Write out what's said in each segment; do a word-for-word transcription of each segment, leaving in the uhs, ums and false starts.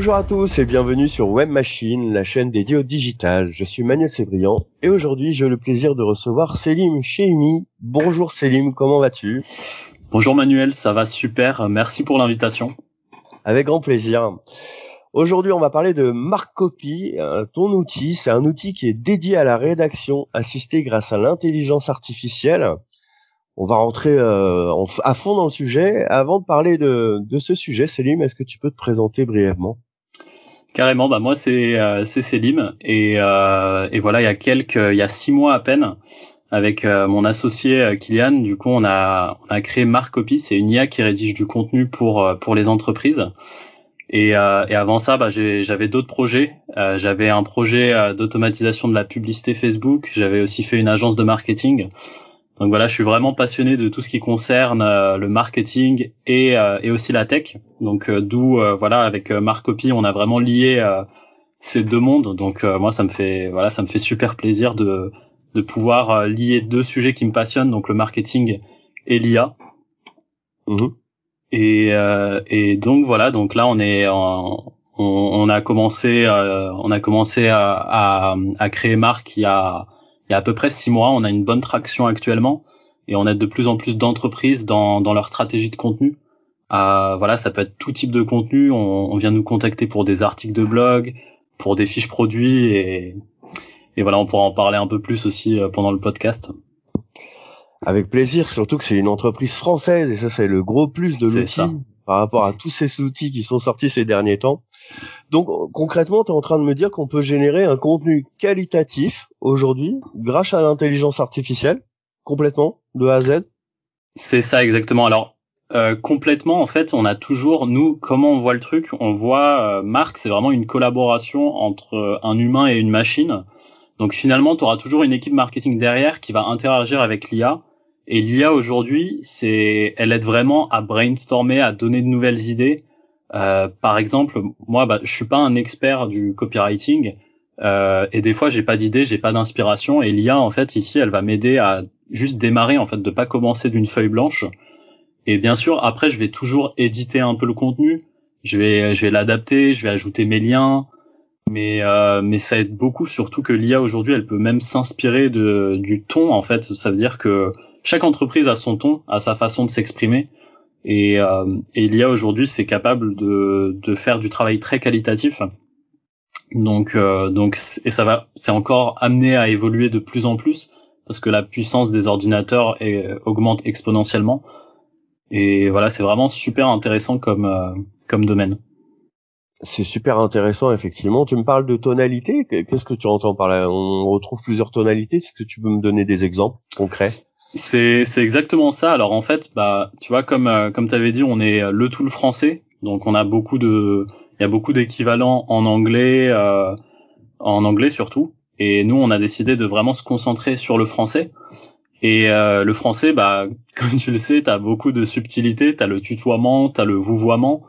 Bonjour à tous et bienvenue sur WebMachine, la chaîne dédiée au digital. Je suis Manuel Sébriand et aujourd'hui j'ai le plaisir de recevoir Célim Chémi. Bonjour Célim, comment vas-tu? Bonjour Manuel, ça va super, merci pour l'invitation. Avec grand plaisir. Aujourd'hui, on va parler de Mark Copy, ton outil. C'est un outil qui est dédié à la rédaction, assisté grâce à l'intelligence artificielle. On va rentrer euh, à fond dans le sujet. Avant de parler de, de ce sujet, Célim, est-ce que tu peux te présenter brièvement? Carrément, bah moi c'est euh, c'est Célim et, euh, et voilà, il y a quelques, il y a six mois à peine, avec euh, mon associé Kylian, du coup on a on a créé Mark Copy. C'est une I A qui rédige du contenu pour pour les entreprises. Et, euh, et avant ça, bah, j'ai, j'avais d'autres projets. Euh, j'avais un projet euh, d'automatisation de la publicité Facebook. J'avais aussi fait une agence de marketing. Donc voilà, je suis vraiment passionné de tout ce qui concerne euh, le marketing et, euh, et aussi la tech. Donc euh, d'où euh, voilà, avec euh, Mark Copy, on a vraiment lié euh, ces deux mondes. Donc euh, moi, ça me fait voilà, ça me fait super plaisir de de pouvoir euh, lier deux sujets qui me passionnent, donc le marketing et l'I A. Mmh. Et, euh, et donc voilà, donc là on est, en, on, on a commencé, euh, on a commencé à, à, à créer Mark il y a, il y a à peu près six mois. On a une bonne traction actuellement et on a de plus en plus d'entreprises dans, dans leur stratégie de contenu. Euh, voilà, ça peut être tout type de contenu. On, on vient nous contacter pour des articles de blog, pour des fiches produits et, et voilà, on pourra en parler un peu plus aussi pendant le podcast. Avec plaisir, surtout que c'est une entreprise française et ça c'est le gros plus de l'outil par rapport à tous ces outils qui sont sortis ces derniers temps. Donc concrètement, tu es en train de me dire qu'on peut générer un contenu qualitatif aujourd'hui grâce à l'intelligence artificielle, complètement, de A à Z? C'est ça exactement. Alors euh, complètement en fait, on a toujours, nous, comment on voit le truc? On voit, euh, Mark, c'est vraiment une collaboration entre un humain et une machine. Donc finalement, tu auras toujours une équipe marketing derrière qui va interagir avec l'I A. Et l'I A aujourd'hui, c'est, elle aide vraiment à brainstormer, à donner de nouvelles idées. Euh, par exemple, moi, bah, je suis pas un expert du copywriting euh, et des fois, j'ai pas d'idée, j'ai pas d'inspiration. Et l'I A, en fait, ici, elle va m'aider à juste démarrer, en fait, de pas commencer d'une feuille blanche. Et bien sûr, après, je vais toujours éditer un peu le contenu. Je vais, je vais l'adapter, je vais ajouter mes liens. Mais euh, mais ça aide beaucoup, surtout que l'I A aujourd'hui, elle peut même s'inspirer de du ton en fait. Ça veut dire que chaque entreprise a son ton, a sa façon de s'exprimer, et euh, et l'I A aujourd'hui, c'est capable de de faire du travail très qualitatif. Donc euh, donc et ça va, c'est encore amené à évoluer de plus en plus parce que la puissance des ordinateurs est, augmente exponentiellement. Et voilà, c'est vraiment super intéressant comme euh, comme domaine. C'est super intéressant, effectivement. Tu me parles de tonalité. Qu'est-ce que tu entends par là? On retrouve plusieurs tonalités. Est-ce que tu peux me donner des exemples concrets? C'est, c'est exactement ça. Alors, en fait, bah, tu vois, comme, euh, comme t'avais dit, on est le tout le français. Donc, on a beaucoup de, il y a beaucoup d'équivalents en anglais, euh, en anglais surtout. Et nous, on a décidé de vraiment se concentrer sur le français. Et, euh, le français, bah, comme tu le sais, t'as beaucoup de subtilités. T'as le tutoiement, t'as le vouvoiement.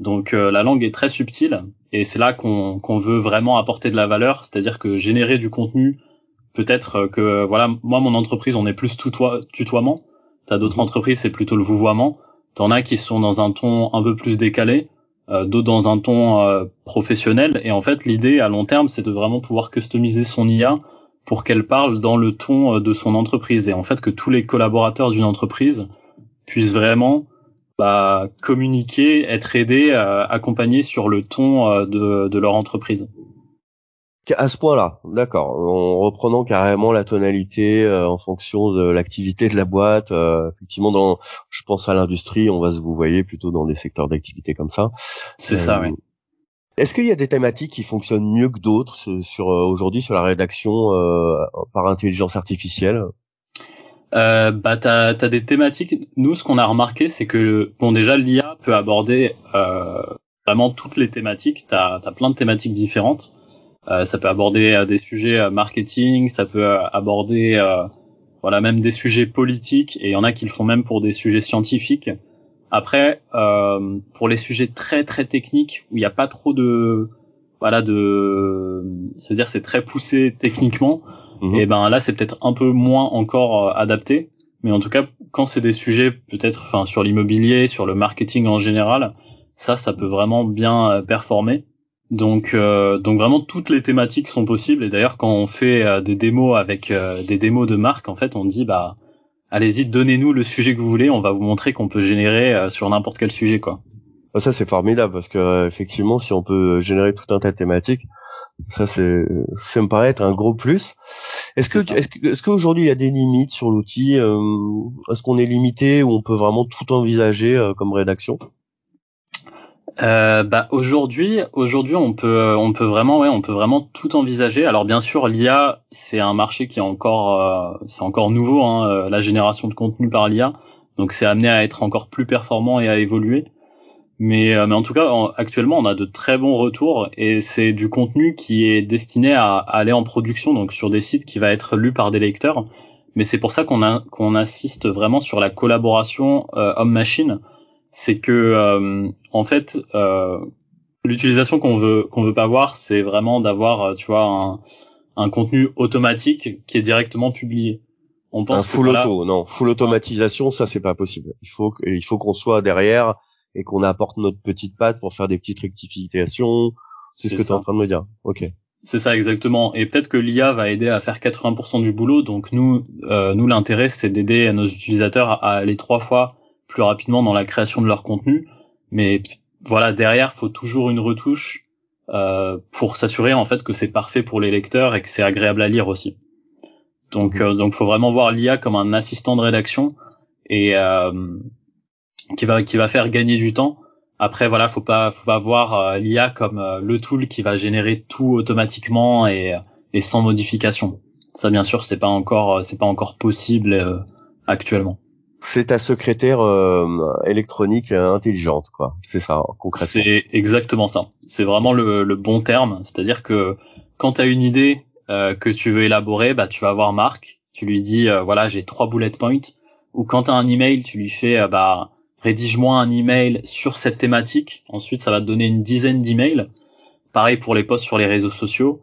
Donc euh, la langue est très subtile et c'est là qu'on qu'on veut vraiment apporter de la valeur, c'est-à-dire que générer du contenu, peut-être que voilà, moi mon entreprise on est plus tutoie, tutoiement, t'as d'autres entreprises c'est plutôt le vouvoiement, t'en as qui sont dans un ton un peu plus décalé, euh, d'autres dans un ton euh, professionnel et en fait l'idée à long terme c'est de vraiment pouvoir customiser son I A pour qu'elle parle dans le ton de son entreprise et en fait que tous les collaborateurs d'une entreprise puissent vraiment bah, communiquer, être aidé, euh, accompagné sur le ton euh, de, de leur entreprise. À ce point-là, d'accord. En reprenant carrément la tonalité euh, en fonction de l'activité de la boîte. Euh, effectivement, dans, je pense à l'industrie, on va se vous voyez plutôt dans des secteurs d'activité comme ça. C'est euh, ça, oui. Est-ce qu'il y a des thématiques qui fonctionnent mieux que d'autres sur, sur aujourd'hui sur la rédaction euh, par intelligence artificielle? Euh, bah t'as t'as des thématiques. Nous, ce qu'on a remarqué, c'est que bon déjà l'I A peut aborder euh, vraiment toutes les thématiques. T'as t'as plein de thématiques différentes. Euh, ça peut aborder euh, des sujets euh, marketing, ça peut euh, aborder euh, voilà même des sujets politiques. Et il y en a qui le font même pour des sujets scientifiques. Après, euh, pour les sujets très très techniques où il n'y a pas trop de voilà de, c'est-à-dire c'est très poussé techniquement. Mmh. Et ben là c'est peut-être un peu moins encore euh, adapté, mais en tout cas quand c'est des sujets peut-être enfin sur l'immobilier, sur le marketing en général, ça ça peut vraiment bien euh, performer. Donc, euh, donc vraiment toutes les thématiques sont possibles. Et d'ailleurs, quand on fait euh, des démos avec euh, des démos de marque, en fait, on dit bah allez-y, donnez-nous le sujet que vous voulez. On va vous montrer qu'on peut générer euh, sur n'importe quel sujet, quoi. Ça c'est formidable parce que euh, effectivement, si on peut générer tout un tas de thématiques, ça c'est, ça me paraît être un gros plus. Est-ce que, est-ce que, est-ce qu'aujourd'hui il y a des limites sur l'outil ? euh, Est-ce qu'on est limité ou on peut vraiment tout envisager euh, comme rédaction ? Euh, bah aujourd'hui, aujourd'hui on peut, on peut vraiment, ouais, on peut vraiment tout envisager. Alors bien sûr, l'I A c'est un marché qui est encore, euh, c'est encore nouveau, hein, la génération de contenu par l'I A. Donc c'est amené à être encore plus performant et à évoluer. Mais, euh, mais en tout cas, en, actuellement, on a de très bons retours et c'est du contenu qui est destiné à, à aller en production, donc sur des sites qui va être lu par des lecteurs. Mais c'est pour ça qu'on a, qu'on insiste vraiment sur la collaboration euh, homme-machine. C'est que euh, en fait euh, l'utilisation qu'on veut qu'on veut pas voir, c'est vraiment d'avoir tu vois un, un contenu automatique qui est directement publié. On pense un full que, voilà, auto, non, full automatisation, ça c'est pas possible. Il faut il faut qu'on soit derrière et qu'on apporte notre petite patte pour faire des petites rectifications. C'est, c'est ce que tu es en train de me dire. OK. C'est ça exactement. Et peut-être que l'I A va aider à faire quatre-vingts pour cent du boulot. Donc nous euh, nous l'intérêt c'est d'aider nos utilisateurs à aller trois fois plus rapidement dans la création de leur contenu, mais voilà, derrière faut toujours une retouche euh, pour s'assurer en fait que c'est parfait pour les lecteurs et que c'est agréable à lire aussi. Donc euh, donc faut vraiment voir l'I A comme un assistant de rédaction et euh, qui va qui va faire gagner du temps. Après voilà, faut pas faut pas voir euh, l'I A comme euh, le tool qui va générer tout automatiquement et et sans modification. Ça bien sûr, c'est pas encore c'est pas encore possible euh, actuellement. C'est ta secrétaire euh, électronique euh, intelligente, quoi. C'est ça, concrètement. C'est exactement ça. C'est vraiment le, le bon terme. C'est-à-dire que quand tu as une idée euh, que tu veux élaborer, bah tu vas voir Marc, tu lui dis euh, voilà j'ai trois bullet points. Ou quand tu as un email, tu lui fais euh, bah rédige-moi un email sur cette thématique. Ensuite, ça va te donner une dizaine d'emails. Pareil pour les posts sur les réseaux sociaux.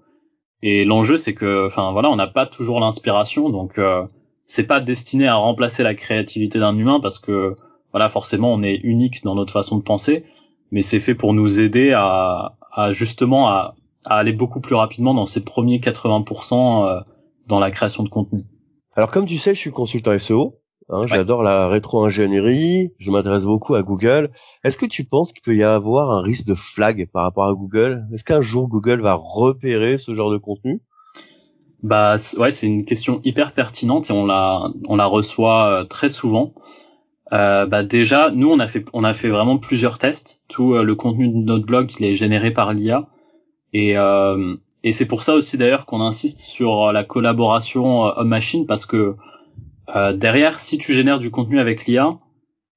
Et l'enjeu, c'est que, enfin voilà, on n'a pas toujours l'inspiration, donc. Euh, C'est pas destiné à remplacer la créativité d'un humain parce que voilà forcément on est unique dans notre façon de penser, mais c'est fait pour nous aider à, à justement à, à aller beaucoup plus rapidement dans ces premiers quatre-vingts pour cent dans la création de contenu. Alors comme tu sais, je suis consultant S E O, hein, ouais. J'adore la rétro-ingénierie, je m'intéresse beaucoup à Google. Est-ce que tu penses qu'il peut y avoir un risque de flag par rapport à Google ? Est-ce qu'un jour Google va repérer ce genre de contenu ? Bah ouais, c'est une question hyper pertinente et on la on la reçoit très souvent. Euh, bah déjà, nous on a fait on a fait vraiment plusieurs tests. Tout euh, le contenu de notre blog, il est généré par l'I A et euh, et c'est pour ça aussi d'ailleurs qu'on insiste sur la collaboration homme-machine parce que euh, derrière, si tu génères du contenu avec l'I A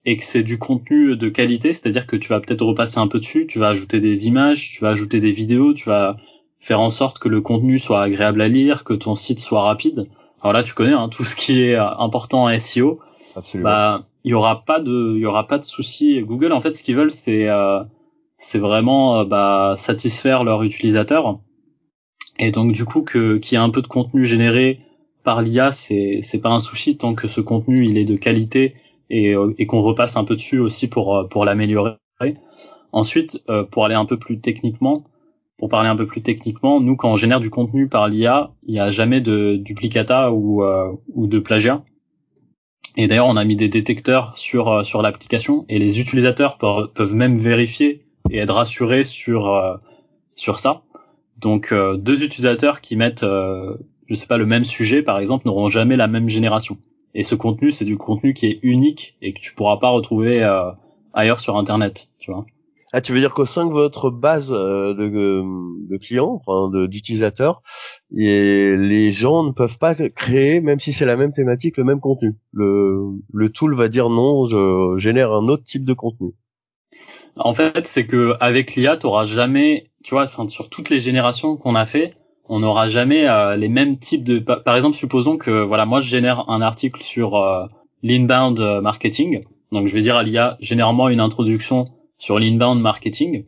et que c'est du contenu de qualité, c'est-à-dire que tu vas peut-être repasser un peu dessus, tu vas ajouter des images, tu vas ajouter des vidéos, tu vas faire en sorte que le contenu soit agréable à lire, que ton site soit rapide. Alors là, tu connais hein, tout ce qui est important en S E O. Absolument. Bah, il y aura pas de, il y aura pas de souci. Google, en fait, ce qu'ils veulent, c'est, euh, c'est vraiment euh, bah, satisfaire leurs utilisateurs. Et donc, du coup, que qu'il y a un peu de contenu généré par l'I A, c'est, c'est pas un souci tant que ce contenu il est de qualité et, et qu'on repasse un peu dessus aussi pour pour l'améliorer. Ensuite, euh, pour aller un peu plus techniquement. Pour parler un peu plus techniquement, nous, quand on génère du contenu par l'I A, il n'y a jamais de duplicata ou, euh, ou de plagiat. Et d'ailleurs, on a mis des détecteurs sur euh, sur l'application et les utilisateurs pe- peuvent même vérifier et être rassurés sur euh, sur ça. Donc, euh, deux utilisateurs qui mettent, euh, je sais pas, le même sujet, par exemple, n'auront jamais la même génération. Et ce contenu, c'est du contenu qui est unique et que tu pourras pas retrouver euh, ailleurs sur Internet, tu vois. Ah, tu veux dire qu'au sein de votre base de, de clients, enfin de, d'utilisateurs, et les gens ne peuvent pas créer, même si c'est la même thématique, le même contenu. Le, le tool va dire non, je génère un autre type de contenu. En fait, c'est que avec l'I A, t'auras jamais, tu vois, enfin sur toutes les générations qu'on a fait, on n'aura jamais euh, les mêmes types de. Par exemple, supposons que voilà, moi je génère un article sur euh, l'inbound marketing, donc je vais dire à l'I A, génère-moi une introduction sur l'inbound marketing.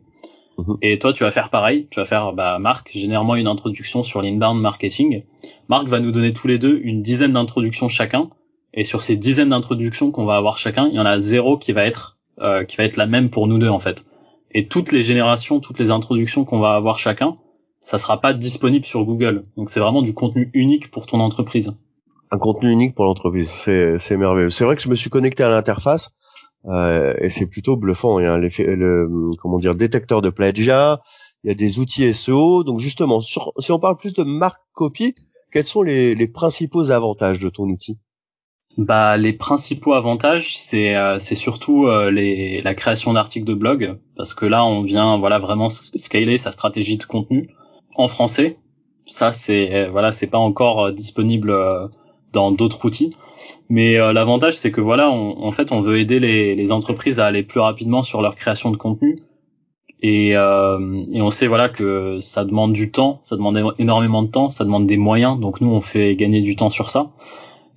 Mmh. Et toi, tu vas faire pareil. Tu vas faire, bah, Marc, généralement une introduction sur l'inbound marketing. Marc va nous donner tous les deux une dizaine d'introductions chacun. Et sur ces dizaines d'introductions qu'on va avoir chacun, il y en a zéro qui va être, euh, qui va être la même pour nous deux, en fait. et toutes les générations, toutes les introductions qu'on va avoir chacun, ça sera pas disponible sur Google. Donc c'est vraiment du contenu unique pour ton entreprise. Un contenu unique pour l'entreprise, c'est, c'est merveilleux. C'est vrai que je me suis connecté à l'interface euh, et c'est plutôt bluffant. Il y a le, le comment dire détecteur de plagiat, il y a des outils S E O. Donc justement, sur, si on parle plus de Mark Copy, quels sont les, les principaux avantages de ton outil ? Bah les principaux avantages, c'est euh, c'est surtout euh, les la création d'articles de blog, parce que là on vient voilà vraiment scaler sa stratégie de contenu en français. Ça c'est euh, voilà c'est pas encore euh, disponible euh, dans d'autres outils, mais euh, l'avantage c'est que voilà on, en fait on veut aider les les entreprises à aller plus rapidement sur leur création de contenu et euh, et on sait voilà que ça demande du temps, ça demande énormément de temps, ça demande des moyens, donc nous on fait gagner du temps sur ça.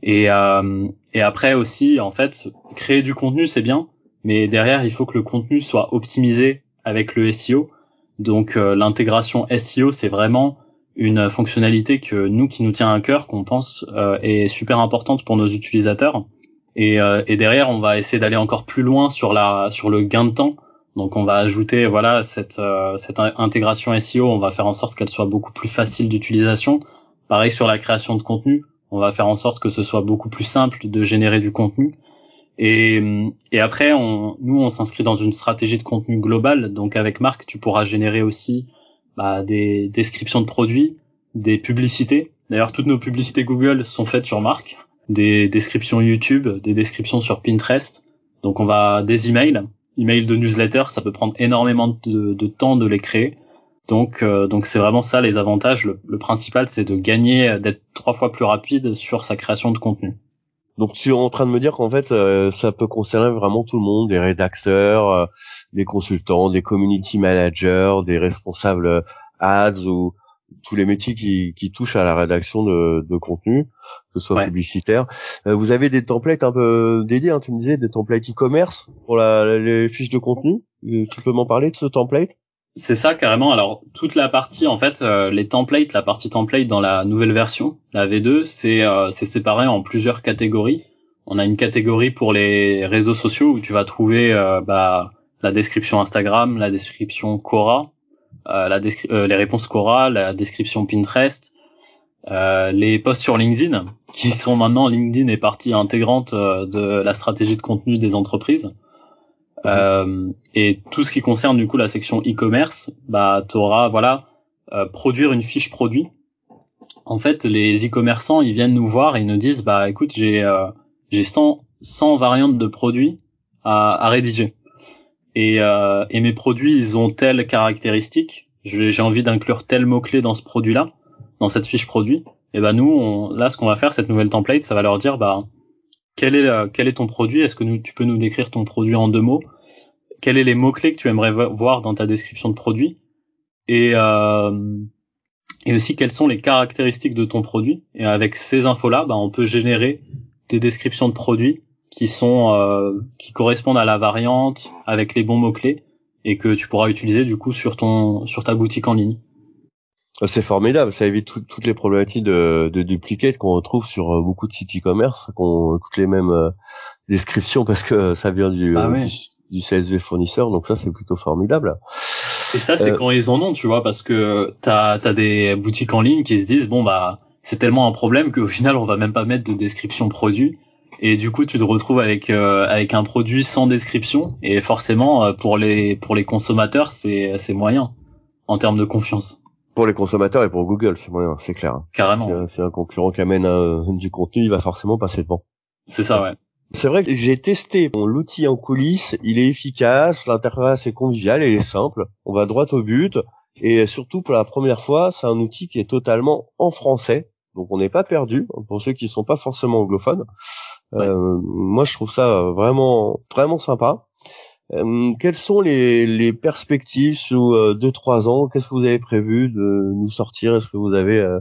Et, euh, et après aussi, en fait, créer du contenu, c'est bien, mais derrière, il faut que le contenu soit optimisé avec le S E O. Donc, euh, l'intégration S E O, c'est vraiment une fonctionnalité que nous, qui nous tient à cœur, qu'on pense euh, est super importante pour nos utilisateurs. Et, euh, et derrière, on va essayer d'aller encore plus loin sur la sur le gain de temps. Donc, on va ajouter voilà cette euh, cette intégration S E O. On va faire en sorte qu'elle soit beaucoup plus facile d'utilisation. Pareil sur la création de contenu. On va faire en sorte que ce soit beaucoup plus simple de générer du contenu. Et, et après, on, nous, on s'inscrit dans une stratégie de contenu globale. Donc, avec Marc, tu pourras générer aussi bah, des descriptions de produits, des publicités. D'ailleurs, toutes nos publicités Google sont faites sur Marc. Des descriptions YouTube, des descriptions sur Pinterest. Donc, on va des emails. Emails de newsletter, ça peut prendre énormément de, de temps de les créer. Donc, euh, donc c'est vraiment ça les avantages. Le, le principal, c'est de gagner, d'être trois fois plus rapide sur sa création de contenu. Donc, tu es en train de me dire qu'en fait, euh, ça peut concerner vraiment tout le monde, les rédacteurs, euh, les consultants, des community managers, des responsables ads ou tous les métiers qui, qui touchent à la rédaction de, de contenu, que ce soit ouais. publicitaire. Euh, vous avez des templates un peu dédiés, hein, tu me disais, des templates e-commerce pour la, les fiches de contenu. Tu peux m'en parler de ce template ? C'est ça carrément. Alors toute la partie en fait, euh, les templates, la partie template dans la nouvelle version, la V deux, c'est euh, c'est séparé en plusieurs catégories. On a une catégorie pour les réseaux sociaux où tu vas trouver euh, bah, la description Instagram, la description Quora, euh, la descri- euh, les réponses Quora, la description Pinterest, euh, les posts sur LinkedIn, qui sont maintenant LinkedIn est partie intégrante euh, de la stratégie de contenu des entreprises. Euh, et tout ce qui concerne du coup la section e-commerce, bah t'auras voilà euh, produire une fiche produit. En fait, les e-commerçants ils viennent nous voir et ils nous disent bah écoute j'ai euh, j'ai cent variantes de produits à, à rédiger et euh, et mes produits ils ont telle caractéristique, j'ai, j'ai envie d'inclure tel mot clé dans ce produit là, dans cette fiche produit. Et bah nous on, là ce qu'on va faire cette nouvelle template, ça va leur dire bah Quel est, quel est ton produit ? Est-ce que nous, tu peux nous décrire ton produit en deux mots ? Quels sont les mots-clés que tu aimerais voir dans ta description de produit ? Et, euh, et aussi, quelles sont les caractéristiques de ton produit ? Et avec ces infos-là, bah, on peut générer des descriptions de produits qui sont euh, qui correspondent à la variante, avec les bons mots-clés, et que tu pourras utiliser du coup sur ton sur ta boutique en ligne. C'est formidable, ça évite tout, toutes les problématiques de, de duplicate qu'on retrouve sur beaucoup de sites e-commerce, qu'on toutes les mêmes euh, descriptions parce que ça vient du, ah euh, oui. du, du C S V fournisseur, donc ça c'est plutôt formidable. Et ça c'est euh, quand ils en ont, tu vois, parce que t'as t'as des boutiques en ligne qui se disent bon bah c'est tellement un problème qu'au final on va même pas mettre de description produit et du coup tu te retrouves avec euh, avec un produit sans description et forcément pour les pour les consommateurs c'est c'est moyen en termes de confiance. Pour les consommateurs et pour Google, c'est moyen, c'est clair. Carrément. C'est un concurrent qui amène euh, du contenu, il va forcément passer devant. C'est ça, ouais. C'est vrai que j'ai testé bon, l'outil en coulisses, il est efficace, l'interface est conviviale, elle est simple, on va droit au but, et surtout pour la première fois, c'est un outil qui est totalement en français, donc on n'est pas perdu, pour ceux qui ne sont pas forcément anglophones. Ouais. Euh, moi, je trouve ça vraiment vraiment sympa. Euh, quelles sont les, les perspectives sous euh, deux trois ans ? Qu'est-ce que vous avez prévu de nous sortir ? Est-ce que vous avez euh,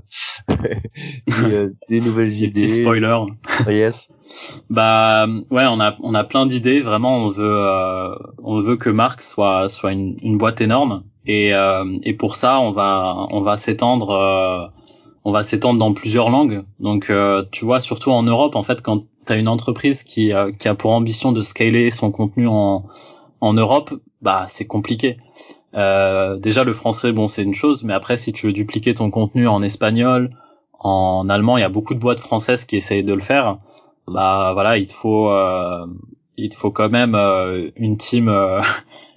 des, euh, des nouvelles des idées ? Petit spoiler. Yes. Bah ouais, on a on a plein d'idées. Vraiment, on veut euh, on veut que Marc soit soit une, une boîte énorme. Et euh, et pour ça, on va on va s'étendre euh, on va s'étendre dans plusieurs langues. Donc euh, tu vois, surtout en Europe, en fait, quand t'as une entreprise qui euh, qui a pour ambition de scaler son contenu en en Europe, bah c'est compliqué. Euh, déjà le français, bon c'est une chose, mais après si tu veux dupliquer ton contenu en espagnol, en allemand, il y a beaucoup de boîtes françaises qui essayent de le faire. Bah voilà, il te faut, euh, il te faut quand même euh, une team, euh,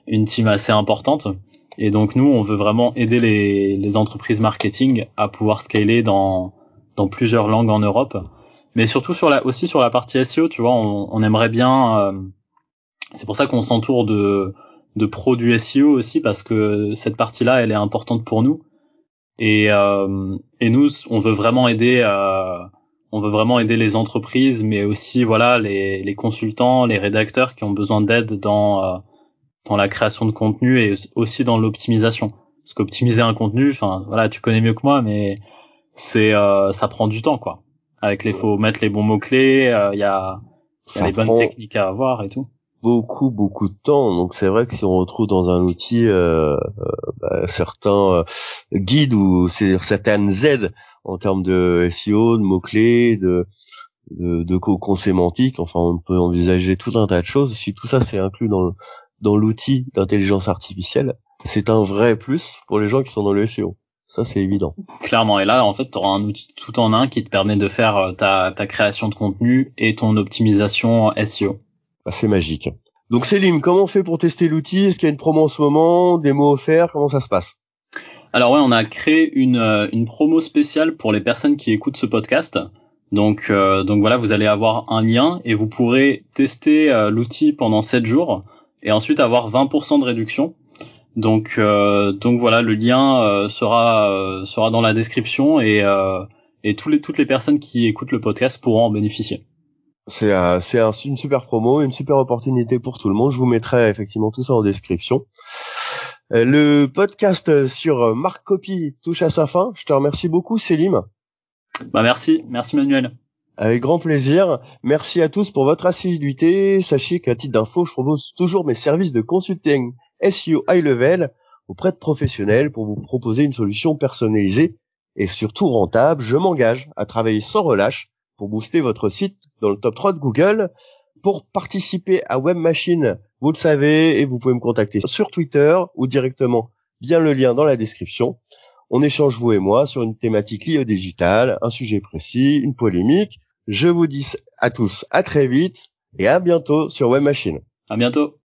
une team assez importante. Et donc nous, on veut vraiment aider les, les entreprises marketing à pouvoir scaler dans dans plusieurs langues en Europe, mais surtout sur la aussi sur la partie S E O, tu vois, on, on aimerait bien. Euh, c'est pour ça qu'on s'entoure de de pros du S E O aussi, parce que cette partie-là, elle est importante pour nous. Et euh, et nous, on veut vraiment aider, euh, on veut vraiment aider les entreprises, mais aussi voilà les les consultants, les rédacteurs qui ont besoin d'aide dans euh, dans la création de contenu et aussi dans l'optimisation. Parce qu'optimiser un contenu, enfin voilà, tu connais mieux que moi, mais c'est euh, ça prend du temps quoi. Avec les faut mettre les bons mots clés, il euh, y a, y a les bonnes techniques à avoir et tout. Beaucoup beaucoup de temps, donc c'est vrai que si on retrouve dans un outil euh, euh, bah, certains euh, guides ou certaines aides en termes de S E O, de mots-clés, de de, de cocon sémantique, enfin on peut envisager tout un tas de choses. Si tout ça c'est inclus dans le, dans l'outil d'intelligence artificielle, c'est un vrai plus pour les gens qui sont dans le S E O. Ça c'est évident. Clairement, et là en fait tu auras un outil tout en un qui te permet de faire ta ta création de contenu et ton optimisation S E O. C'est magique. Donc Célim, comment on fait pour tester l'outil? Est-ce qu'il y a une promo en ce moment? Des mots offerts? Comment ça se passe? Alors ouais, on a créé une, une promo spéciale pour les personnes qui écoutent ce podcast. Donc, euh, donc voilà, vous allez avoir un lien et vous pourrez tester euh, l'outil pendant sept jours et ensuite avoir vingt pour cent de réduction. Donc, euh, donc voilà, le lien euh, sera, euh, sera dans la description et, euh, et tous les, toutes les personnes qui écoutent le podcast pourront en bénéficier. C'est, euh, c'est un, une super promo, une super opportunité pour tout le monde. Je vous mettrai effectivement tout ça en description. Euh, le podcast sur Mark Copy touche à sa fin. Je te remercie beaucoup, Célim. Bah merci, merci Manuel. Avec grand plaisir. Merci à tous pour votre assiduité. Sachez qu'à titre d'info, je propose toujours mes services de consulting S E O high level auprès de professionnels pour vous proposer une solution personnalisée et surtout rentable. Je m'engage à travailler sans relâche pour booster votre site dans le top trois de Google. Pour participer à WebMachine, vous le savez, et vous pouvez me contacter sur Twitter ou directement via le lien dans la description. On échange, vous et moi, sur une thématique liée au digital, un sujet précis, une polémique. Je vous dis à tous à très vite et à bientôt sur WebMachine. À bientôt.